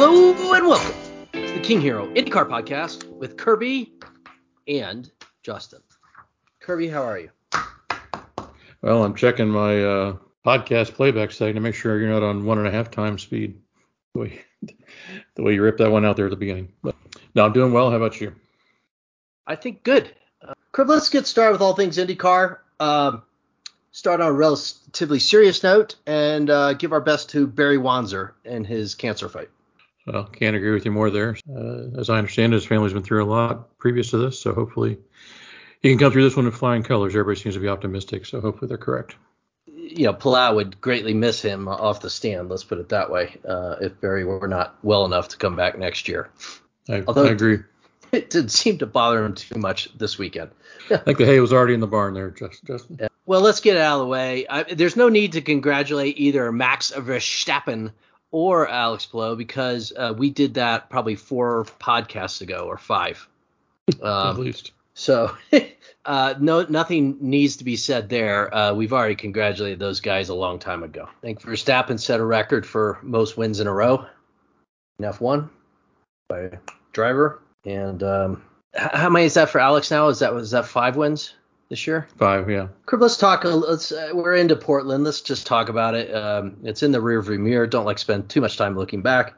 Hello and welcome to the King Hero IndyCar podcast with Kirby and Justin. Kirby, how are you? Well, I'm checking my podcast playback setting to make sure you're not on 1.5 times speed. The way you ripped that one out there at the beginning. But, no, I'm doing well. How about you? I think good. Kirby, let's get started with all things IndyCar. Start on a relatively serious note and give our best to Barry Wanzer and his cancer fight. Well, can't agree with you more there. As I understand it, his family's been through a lot previous to this, so hopefully he can come through this one in flying colors. Everybody seems to be optimistic, so hopefully they're correct. You know, Palou would greatly miss him off the stand, let's put it that way, if Barry were not well enough to come back next year. I agree. It didn't seem to bother him too much this weekend. I think the hay was already in the barn there, Justin. Yeah. Well, let's get it out of the way. There's no need to congratulate either Max Verstappen or Alex Palou, because we did that probably 4 podcasts ago or 5. At least. So no, nothing needs to be said there. We've already congratulated those guys a long time ago. I think Verstappen set a record for most wins in a row in F1 by a driver. And how many is that for Alex now? Was that 5 wins this year? 5, yeah. Kirby, let's talk. We're into Portland. Let's just talk about it. It's in the rearview mirror. Don't spend too much time looking back.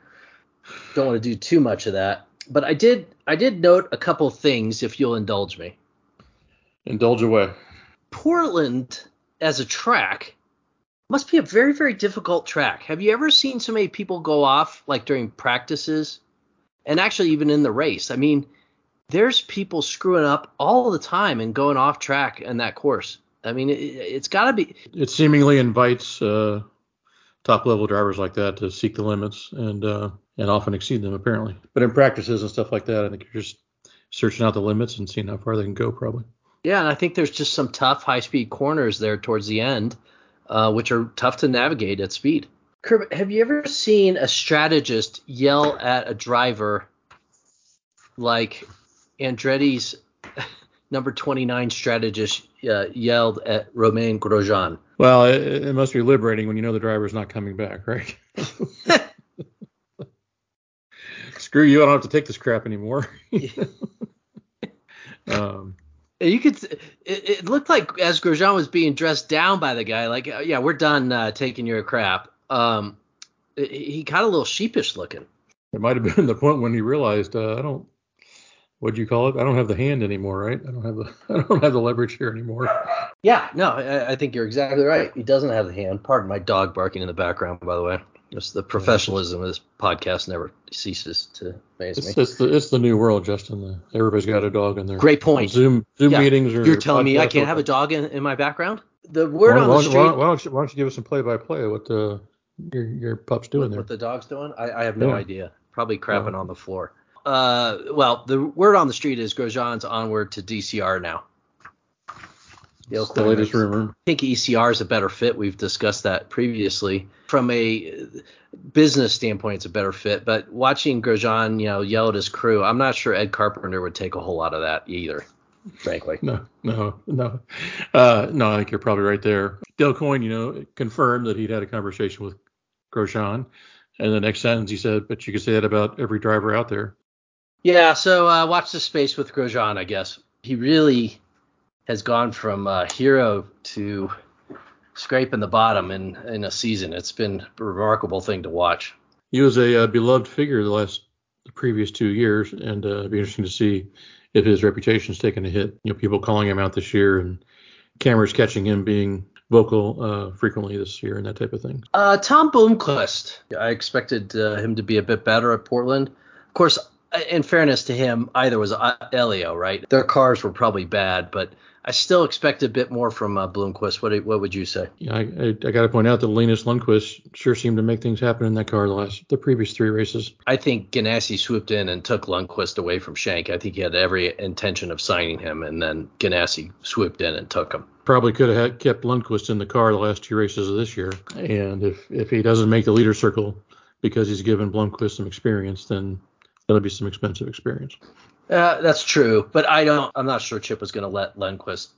Don't want to do too much of that. But I did note a couple of things, if you'll indulge me. Indulge away. Portland as a track must be a very, very difficult track. Have you ever seen so many people go off like during practices and actually even in the race? I mean, there's people screwing up all the time and going off track in that course. I mean, it's got to be. It seemingly invites top-level drivers like that to seek the limits and often exceed them, apparently. But in practices and stuff like that, I think you're just searching out the limits and seeing how far they can go, probably. Yeah, and I think there's just some tough high-speed corners there towards the end, which are tough to navigate at speed. Kirby, have you ever seen a strategist yell at a driver like Andretti's number 29 strategist yelled at Romain Grosjean? Well, it must be liberating when you know the driver's not coming back, right? Screw you, I don't have to take this crap anymore. It looked like as Grosjean was being dressed down by the guy, like, yeah, we're done taking your crap. He got a little sheepish looking. It might have been the point when he realized, what'd you call it? I don't have the hand anymore, right? I don't have the leverage here anymore. Yeah, no, I think you're exactly right. He doesn't have the hand. Pardon my dog barking in the background, by the way. Just the professionalism of this podcast never ceases to amaze me. It's the new world, Justin. Everybody's got a dog in their great point. Zoom meetings. Or you're telling me I can't have a dog in my background? The word on the street. Why don't you give us some play-by-play what your pup's doing there? What the dog's doing? I have no idea. Probably crapping on the floor. Well, the word on the street is Grosjean's onward to DCR now. It's the latest rumor. I think ECR is a better fit. We've discussed that previously. From a business standpoint, it's a better fit. But watching Grosjean, yell at his crew, I'm not sure Ed Carpenter would take a whole lot of that either, frankly. No. No, I think you're probably right there. Dale Coyne, confirmed that he'd had a conversation with Grosjean. And the next sentence he said, but you could say that about every driver out there. Yeah, so watch the space with Grosjean, I guess. He really has gone from hero to scraping the bottom in a season. It's been a remarkable thing to watch. He was a beloved figure the previous 2 years, and it'd be interesting to see if his reputation's taken a hit. People calling him out this year and cameras catching him being vocal frequently this year and that type of thing. Tom Blomqvist. I expected him to be a bit better at Portland. Of course, in fairness to him, either was Elio, right? Their cars were probably bad, but I still expect a bit more from Blomqvist. What would you say? Yeah, I got to point out that Linus Lundqvist sure seemed to make things happen in that car the previous 3 races. I think Ganassi swooped in and took Lundqvist away from Shank. I think he had every intention of signing him, and then Ganassi swooped in and took him. Probably could have kept Lundqvist in the car the last 2 races of this year. And if he doesn't make the leader circle because he's given Blomqvist some experience, then that'll be some expensive experience. That's true, but I'm not sure Chip was going to let Lundqvist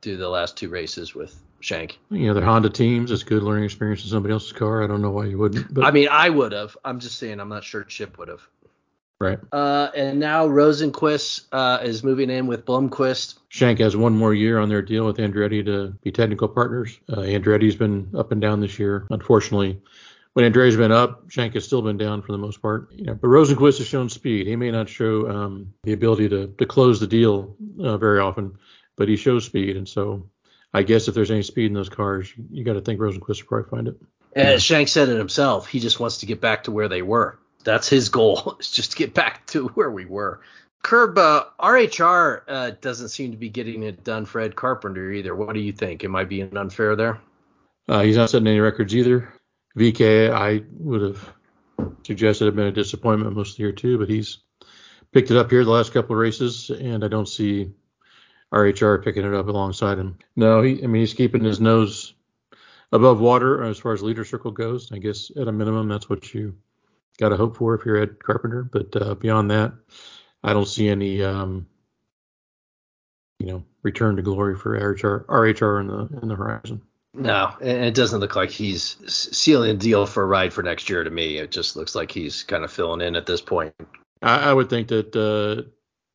do the last two races with Shank. You know, they're Honda teams. It's good learning experience in somebody else's car. I don't know why you wouldn't. But. I mean, I would have. I'm just saying I'm not sure Chip would have. Right. And now Rosenqvist is moving in with Blomqvist. Shank has one more year on their deal with Andretti to be technical partners. Andretti's been up and down this year, unfortunately. When Andretti's been up, Shank has still been down for the most part. You know, but Rosenqvist has shown speed. He may not show the ability to close the deal very often, but he shows speed. And so I guess if there's any speed in those cars, you got to think Rosenqvist will probably find it. And yeah. Shank said it himself. He just wants to get back to where they were. That's his goal. It's just to get back to where we were. Kirby, RHR doesn't seem to be getting it done for Ed Carpenter either. What do you think? Am I being unfair there? He's not setting any records either. VK, I would have suggested had been a disappointment most of the year too, but he's picked it up here the last couple of races, and I don't see RHR picking it up alongside him. No, he's keeping his nose above water as far as leader circle goes. I guess at a minimum, that's what you got to hope for if you're Ed Carpenter. But beyond that, I don't see any, return to glory for RHR in the horizon. No, and it doesn't look like he's sealing a deal for a ride for next year to me. It just looks like he's kind of filling in at this point. I would think that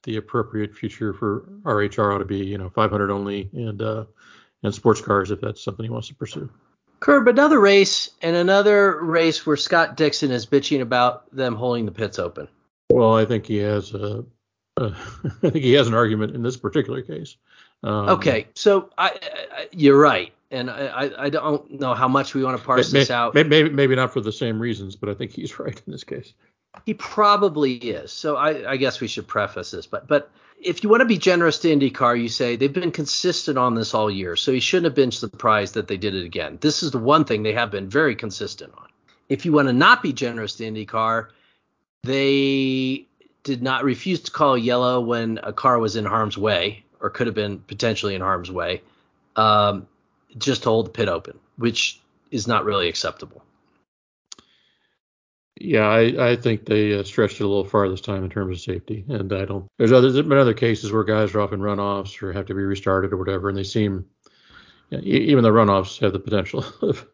the appropriate future for RHR ought to be, 500 only and sports cars if that's something he wants to pursue. Kirby, another race where Scott Dixon is bitching about them holding the pits open. Well, I think he has an argument in this particular case. Okay, so I you're right. And I don't know how much we want to parse this out. Maybe not for the same reasons, but I think he's right in this case. He probably is. So I guess we should preface this. But if you want to be generous to IndyCar, you say they've been consistent on this all year. So he shouldn't have been surprised that they did it again. This is the one thing they have been very consistent on. If you want to not be generous to IndyCar, they did not refuse to call yellow when a car was in harm's way or could have been potentially in harm's way. Just to hold the pit open, which is not really acceptable. Yeah, I think they stretched it a little far this time in terms of safety. And I don't. There's been other cases where guys are off in runoffs or have to be restarted or whatever, and they seem, even the runoffs have the potential of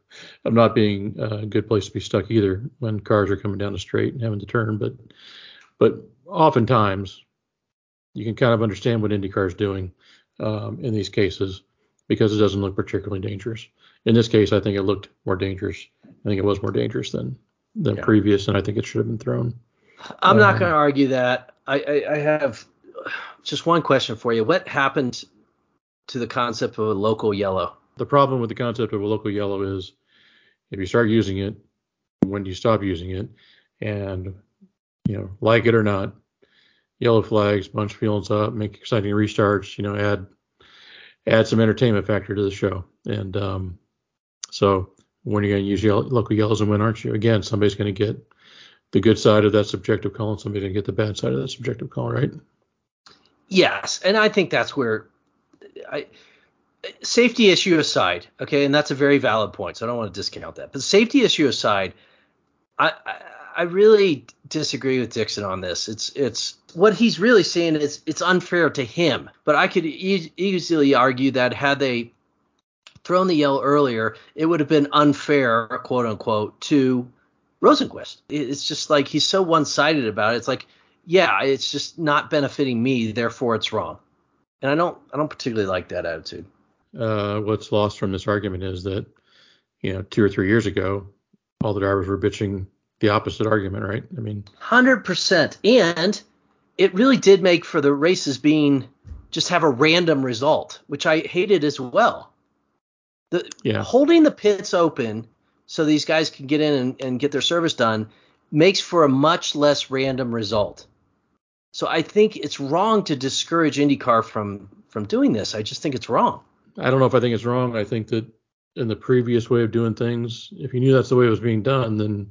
not being a good place to be stuck either when cars are coming down the straight and having to turn. But oftentimes, you can kind of understand what IndyCar is doing in these cases, because it doesn't look particularly dangerous. In this case, I think it looked more dangerous. I think it was more dangerous than previous, and I think it should have been thrown. I'm not going to argue that. I have just one question for you. What happened to the concept of a local yellow? The problem with the concept of a local yellow is if you start using it, when do you stop using it? And, like it or not, yellow flags, bunch fields up, make exciting restarts, add some entertainment factor to the show. And so when are you going to use local yellows and when aren't you? Again, somebody's going to get the good side of that subjective call and somebody's going to get the bad side of that subjective call, right? Yes, and I think that's where safety issue aside, okay, and that's a very valid point, so I don't want to discount that. But safety issue aside, I really disagree with Dixon on this. It's what he's really saying is it's unfair to him. But I could easily argue that had they thrown the yell earlier, it would have been unfair, quote unquote, to Rosenqvist. It's just like he's so one-sided about it. It's like, yeah, it's just not benefiting me, therefore it's wrong. And I don't particularly like that attitude. What's lost from this argument is that 2 or 3 years ago, all the drivers were bitching the opposite argument, right? 100%. And it really did make for the races being just have a random result, which I hated as well. Holding the pits open so these guys can get in and get their service done makes for a much less random result. So I think it's wrong to discourage IndyCar from doing this. I just think it's wrong. I don't know if I think it's wrong. I think that in the previous way of doing things, if you knew that's the way it was being done, then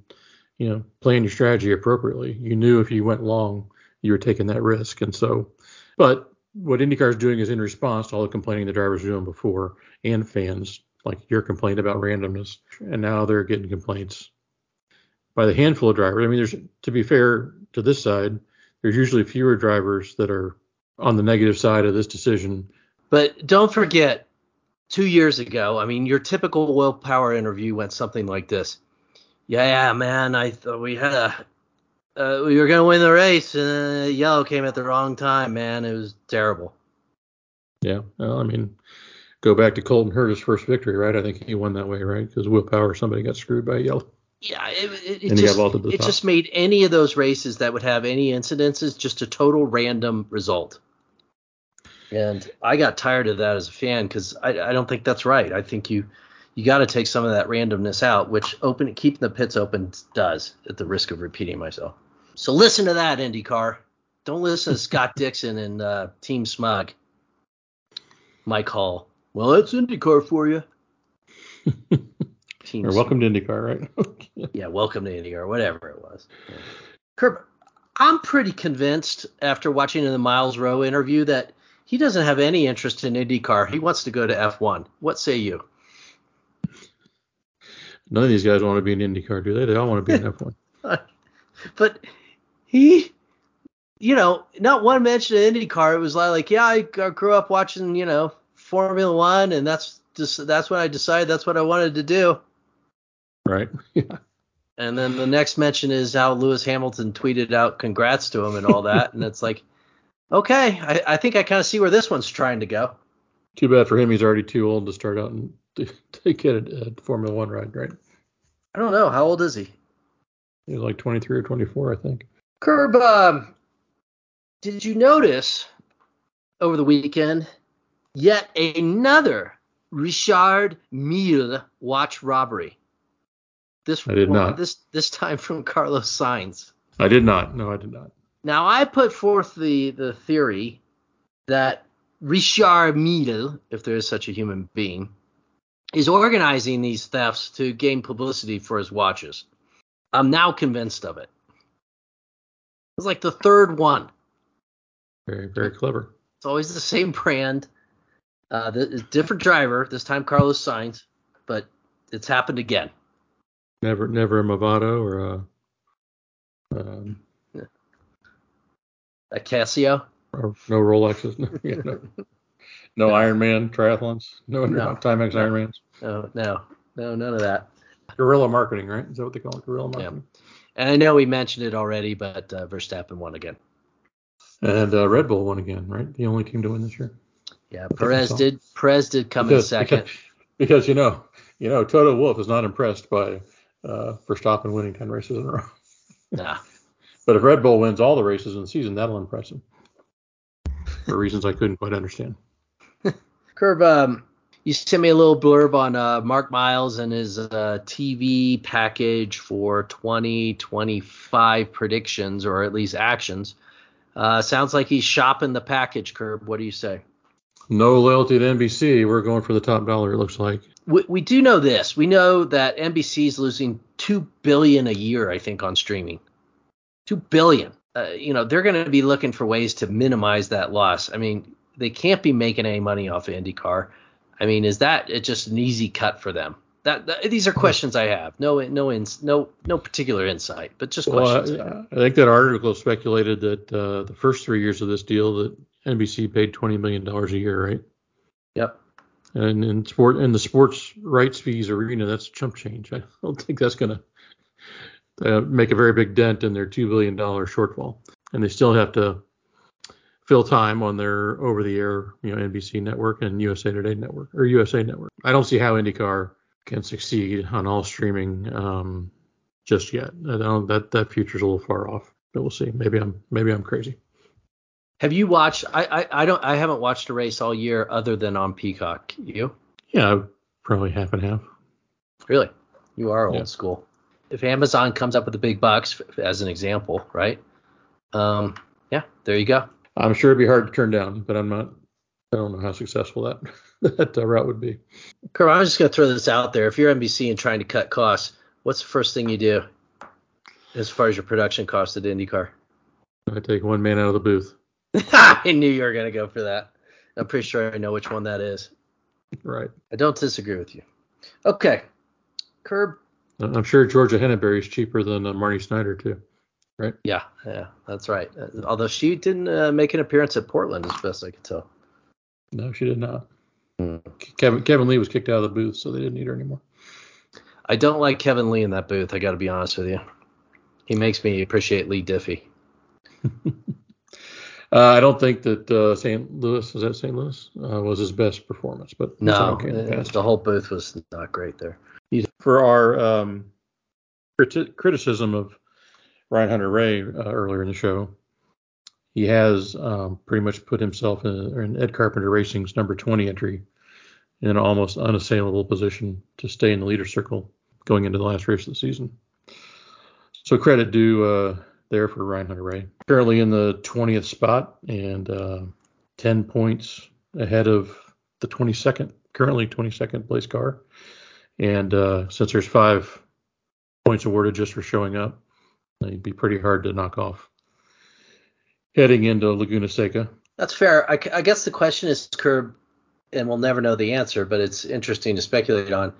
plan your strategy appropriately. You knew if you went long, you were taking that risk. And so, but what IndyCar is doing is in response to all the complaining the drivers were doing before and fans, like your complaint about randomness. And now they're getting complaints by the handful of drivers. To be fair to this side, there's usually fewer drivers that are on the negative side of this decision. But don't forget, 2 years ago, I mean, your typical Will Power interview went something like this. Yeah, man, I thought we had we were going to win the race, and yellow came at the wrong time, man. It was terrible. Yeah, well, I mean, go back to Colton Herta's first victory, right? I think he won that way, right? Because Will Power, somebody got screwed by yellow. Yeah, it just made any of those races that would have any incidences just a total random result. And I got tired of that as a fan because I don't think that's right. I think you got to take some of that randomness out, which keeping the pits open does, at the risk of repeating myself. So listen to that, IndyCar. Don't listen to Scott Dixon and Team Smug. Mike Hall. Well, that's IndyCar for you. Or welcome to IndyCar, right? Okay. Yeah, welcome to IndyCar, whatever it was. Yeah. Kirby, I'm pretty convinced after watching the Miles Rowe interview that he doesn't have any interest in IndyCar. He wants to go to F1. What say you? None of these guys want to be in IndyCar, do they? They all want to be in F1. But he, you know, not one mention of IndyCar. It was like, yeah, I grew up watching, you know, Formula One, and that's when I decided that's what I wanted to do. Right. Yeah. And then the next mention is how Lewis Hamilton tweeted out congrats to him and all that. And it's like, okay, I think I kind of see where this one's trying to go. Too bad for him. He's already too old to start out and to get a Formula One ride, right? I don't know. How old is he? He's like 23 or 24, I think. Curb, did you notice over the weekend yet another Richard Mille watch robbery? I did not. This time from Carlos Sainz. I did not. No, I did not. Now, I put forth the theory that Richard Mille, if there is such a human being, is organizing these thefts to gain publicity for his watches. I'm now convinced of it. It's like the third one. Very, very clever. It's always the same brand. Different driver, this time Carlos Sainz, but it's happened again. Never a Movado or a Casio. Or no Rolexes. No Ironman triathlons. No. Timex Ironmans. No, none of that. Guerrilla marketing, right? Is that what they call it? Guerrilla marketing. Yeah. And I know we mentioned it already, but Verstappen won again. And Red Bull won again, right? The only team to win this year. Yeah, Perez did come in second. Because you know, Toto Wolff is not impressed by. For stopping winning 10 races in a row. Nah. But if Red Bull wins all the races in the season, that'll impress him. For reasons I couldn't quite understand. Curb, you sent me a little blurb on Mark Miles and his TV package for 2025 predictions, or at least actions. Sounds like he's shopping the package, Curb. What do you say? No loyalty to NBC. We're going for the top dollar, it looks like. We do know this. We know that NBC's losing $2 billion a year, I think, on streaming. $2 billion. They're going to be looking for ways to minimize that loss. I mean, they can't be making any money off of IndyCar. I mean, is that just an easy cut for them? These are questions I have. No particular insight, but just questions. I think that article speculated that the first 3 years of this deal that NBC paid $20 million a year, right? Yep. And in the sports rights fees arena, that's chump change. I don't think that's going to make a very big dent in their $2 billion shortfall. And they still have to fill time on their over-the-air, NBC network and USA network. I don't see how IndyCar can succeed on all streaming just yet. That future's a little far off, but we'll see. Maybe I'm crazy. Have you watched? I haven't watched a race all year other than on Peacock. You? Yeah, probably half and half. Really? You are old school. If Amazon comes up with the big bucks, as an example, right? Yeah, there you go. I'm sure it'd be hard to turn down, but I'm not. I don't know how successful that route would be. Kirby, I'm just gonna throw this out there. If you're NBC and trying to cut costs, what's the first thing you do as far as your production costs at IndyCar? I take one man out of the booth. I knew you were going to go for that. I'm pretty sure I know which one that is. Right. I don't disagree with you. Okay. Curb. I'm sure Georgia Henneberry is cheaper than Marty Snyder, too. Right? Yeah. That's right. Although she didn't make an appearance at Portland, as best I could tell. No, she did not. Kevin Lee was kicked out of the booth, so they didn't need her anymore. I don't like Kevin Lee in that booth, I got to be honest with you. He makes me appreciate Lee Diffie. I don't think that St. Louis was his best performance, but no, the whole booth was not great there. For our criticism of Ryan Hunter-Reay earlier in the show, he has pretty much put himself in Ed Carpenter Racing's number 20 entry in an almost unassailable position to stay in the leader circle going into the last race of the season. So credit due there for Ryan Hunter-Reay. Currently in the 20th spot and 10 points ahead of the 22nd place car. And since there's 5 points awarded just for showing up, it'd be pretty hard to knock off heading into Laguna Seca. That's fair. I guess the question is, Kirby, and we'll never know the answer, but it's interesting to speculate on,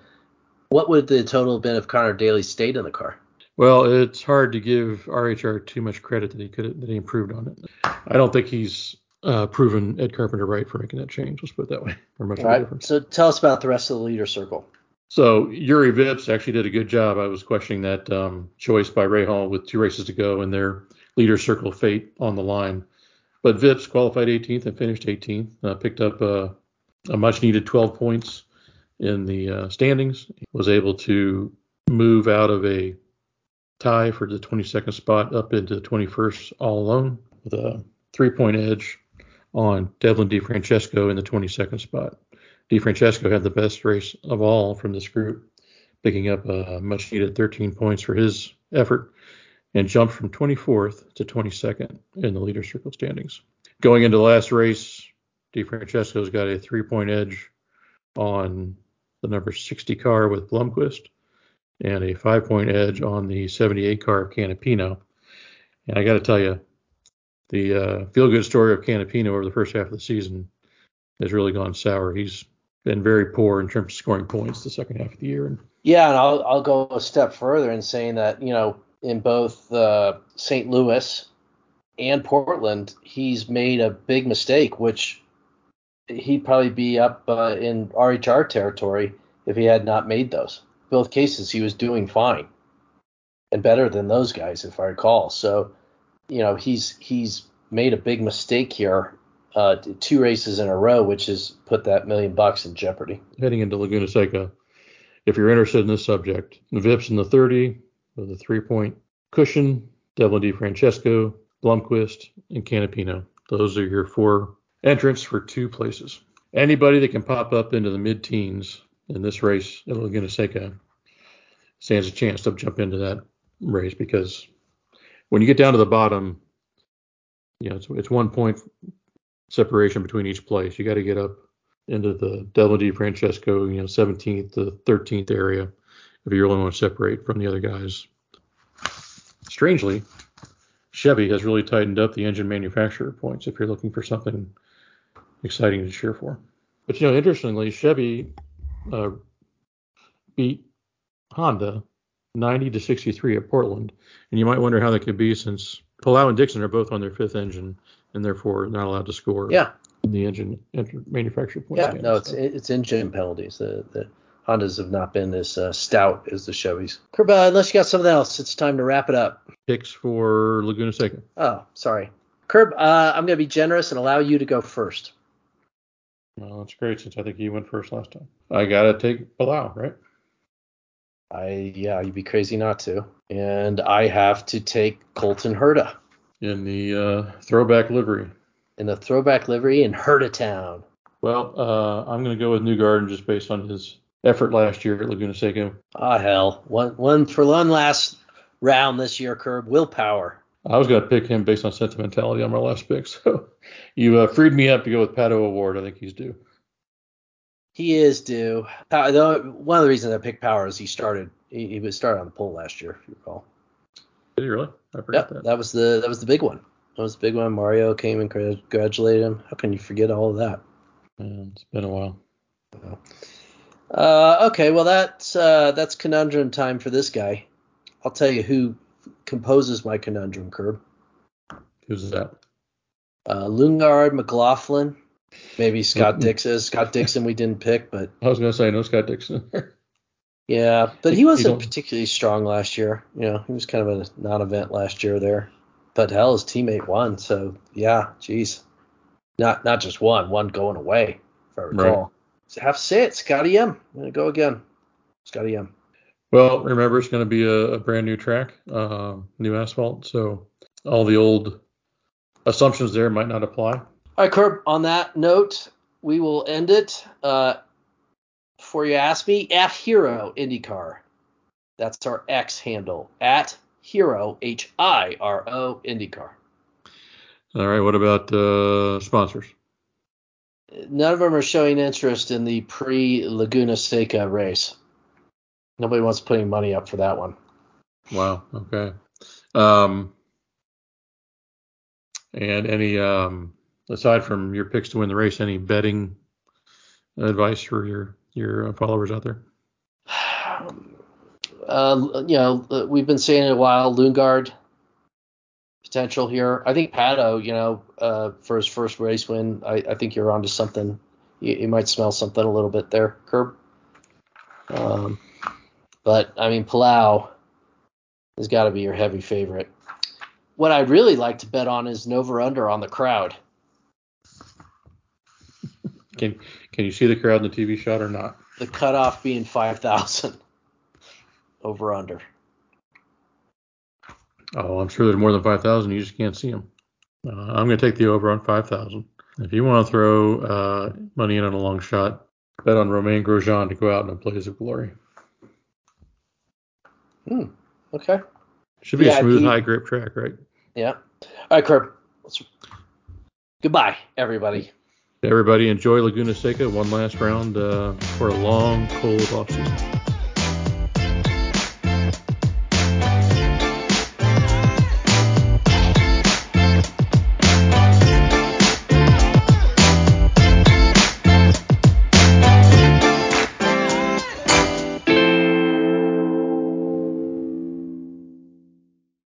what would the total have been if Connor Daly stayed in the car? Well, it's hard to give RHR too much credit that he improved on it. I don't think he's proven Ed Carpenter right for making that change. Let's put it that way. Right. So tell us about the rest of the leader circle. So Yuri Vips actually did a good job. I was questioning that choice by Ray Hall with two races to go and their leader circle fate on the line. But Vips qualified 18th and finished 18th. Picked up a much-needed 12 points in the standings. Was able to move out of a tie for the 22nd spot up into the 21st all alone with a three-point edge on Devlin DeFrancesco in the 22nd spot. DeFrancesco had the best race of all from this group, picking up a much-needed 13 points for his effort and jumped from 24th to 22nd in the leader circle standings. Going into the last race, DeFrancesco's got a three-point edge on the number 60 car with Blomqvist and a 5-point edge on the 78 car of Canapino. And I got to tell you, the feel-good story of Canapino over the first half of the season has really gone sour. He's been very poor in terms of scoring points the second half of the year. And I'll go a step further in saying that, you know, in both St. Louis and Portland, he's made a big mistake, which he'd probably be up in RHR territory if he had not made those. Both cases, he was doing fine and better than those guys, if I recall. So, you know, he's made a big mistake here, two races in a row, which has put that $1 million in jeopardy. Heading into Laguna Seca, if you're interested in this subject, Vips in the 30 with a 3-point cushion, Devlin DeFrancesco, Blomqvist, and Canapino. Those are your four entrants for two places. Anybody that can pop up into the mid-teens in this race at Laguna Seca stands a chance to jump into that race, because when you get down to the bottom, you know, it's 1 point separation between each place. You got to get up into the Devlin DeFrancesco, 17th to 13th area if you really want to separate from the other guys. Strangely, Chevy has really tightened up the engine manufacturer points if you're looking for something exciting to cheer for. But, you know, interestingly, Chevy beat Honda 90-63 at Portland, and you might wonder how that could be, since Palou and Dixon are both on their fifth engine and therefore not allowed to score. Yeah. The engine manufacturer points. Yeah, no, it's engine penalties. The Hondas have not been as stout as the Chevys. Kirby, unless you got something else, it's time to wrap it up. Picks for Laguna Seca. Oh, sorry, Kirby. I'm going to be generous and allow you to go first. Well, that's great, since I think you went first last time. I gotta take Palou, right? Yeah, you'd be crazy not to. And I have to take Colton Herta. In the throwback livery. In the throwback livery in Herta Town. Well, I'm gonna go with New Garden just based on his effort last year at Laguna Seca. Ah, hell, one last round this year, Curb. Will Power. I was going to pick him based on sentimentality on my last pick, so you freed me up to go with Pato Award. I think he's due. He is due. One of the reasons I picked Power is he started on the pole last year, if you recall. Did he really? I forgot that. That was the big one. That was the big one. Mario came and congratulated him. How can you forget all of that? It's been a while. Okay, well, that's conundrum time for this guy. I'll tell you who composes my conundrum, Curb. Who's that? Lungard McLaughlin Maybe Scott Dixon. Scott Dixon we didn't pick, but I was gonna say no Scott Dixon. Yeah, but he wasn't particularly strong last year. You know, he was kind of a non-event last year there. But hell, his teammate won, so yeah, geez, not just one going away, if I recall. Right. So have to say it, Scotty M. I'm gonna go again, Scotty M. Well, remember, it's going to be a brand new track, new asphalt, so all the old assumptions there might not apply. All right, Kirby, on that note, we will end it. Before you ask me, @HeroIndyCar. That's our X handle, @Hiro, HIRO, IndyCar. All right, what about sponsors? None of them are showing interest in the pre-Laguna Seca race. Nobody wants to put any money up for that one. Wow. Okay. And any aside from your picks to win the race, any betting advice for your followers out there? We've been saying it a while. Lundgaard potential here. I think Pato, for his first race win, I think you're onto something. You might smell something a little bit there, Kirby. But, I mean, Palou has got to be your heavy favorite. What I'd really like to bet on is an over-under on the crowd. Can you see the crowd in the TV shot or not? The cutoff being 5,000. Over-under. Oh, I'm sure there's more than 5,000. You just can't see them. I'm going to take the over on 5,000. If you want to throw money in on a long shot, bet on Romain Grosjean to go out in a blaze of glory. Okay. Should be a smooth, high grip track, right? Yeah. All right, Kirby. Goodbye, everybody. Everybody, enjoy Laguna Seca one last round for a long, cold offseason.